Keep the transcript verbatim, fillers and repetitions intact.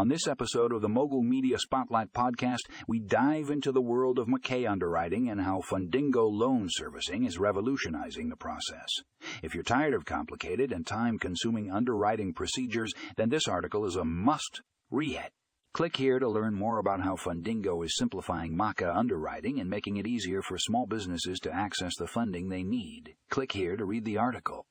On this episode of the Mogul Media Spotlight podcast, we dive into the world of M C A underwriting and how Fundingo Loan Servicing is revolutionizing the process. If you're tired of complicated and time-consuming underwriting procedures, then this article is a must-read. Click here to learn more about how Fundingo is simplifying M C A underwriting and making it easier for small businesses to access the funding they need. Click here to read the article.